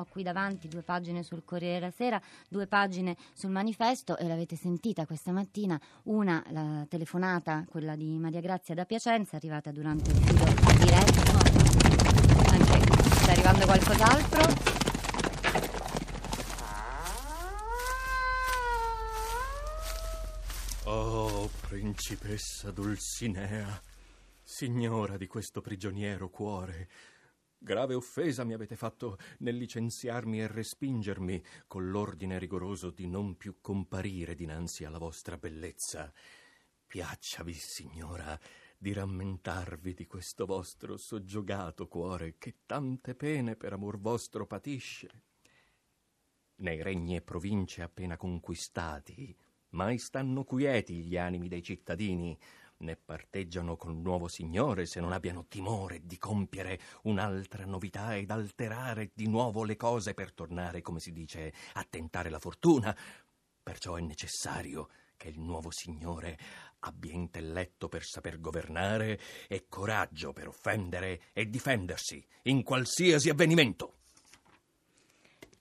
ho qui davanti 2 pagine sul Corriere della Sera, 2 pagine sul Manifesto, e l'avete sentita questa mattina, una, la telefonata, quella di Maria Grazia da Piacenza, arrivata durante il filo diretto. Anche sta arrivando qualcos'altro. Oh, principessa Dulcinea, signora di questo prigioniero cuore, grave offesa mi avete fatto nel licenziarmi e respingermi con l'ordine rigoroso di non più comparire dinanzi alla vostra bellezza. Piacciavi, signora, di rammentarvi di questo vostro soggiogato cuore che tante pene per amor vostro patisce. Nei regni e province appena conquistati mai stanno quieti gli animi dei cittadini, né parteggiano col nuovo signore se non abbiano timore di compiere un'altra novità ed alterare di nuovo le cose per tornare, come si dice, a tentare la fortuna. Perciò è necessario che il nuovo signore abbia intelletto per saper governare e coraggio per offendere e difendersi in qualsiasi avvenimento.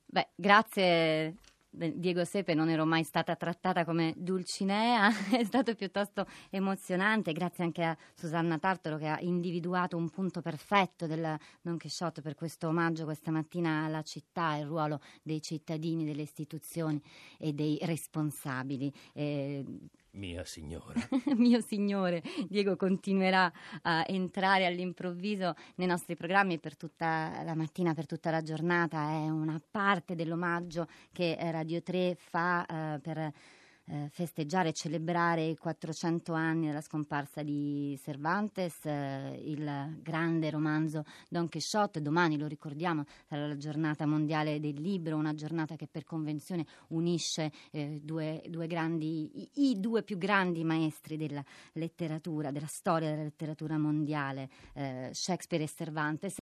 Beh, grazie Diego Sepe, non ero mai stata trattata come Dulcinea, è stato piuttosto emozionante, grazie anche a Susanna Tartolo che ha individuato un punto perfetto del Don Chisciotte per questo omaggio questa mattina alla città, il ruolo dei cittadini, delle istituzioni e dei responsabili. Mia signora. Mio signore, Diego continuerà a entrare all'improvviso nei nostri programmi per tutta la mattina, per tutta la giornata. È una parte dell'omaggio che Radio 3 fa per festeggiare e celebrare i 400 anni della scomparsa di Cervantes, il grande romanzo Don Chisciotte. Domani, lo ricordiamo, sarà la giornata mondiale del libro, una giornata che per convenzione unisce i due più grandi maestri della letteratura, della storia della letteratura mondiale, Shakespeare e Cervantes.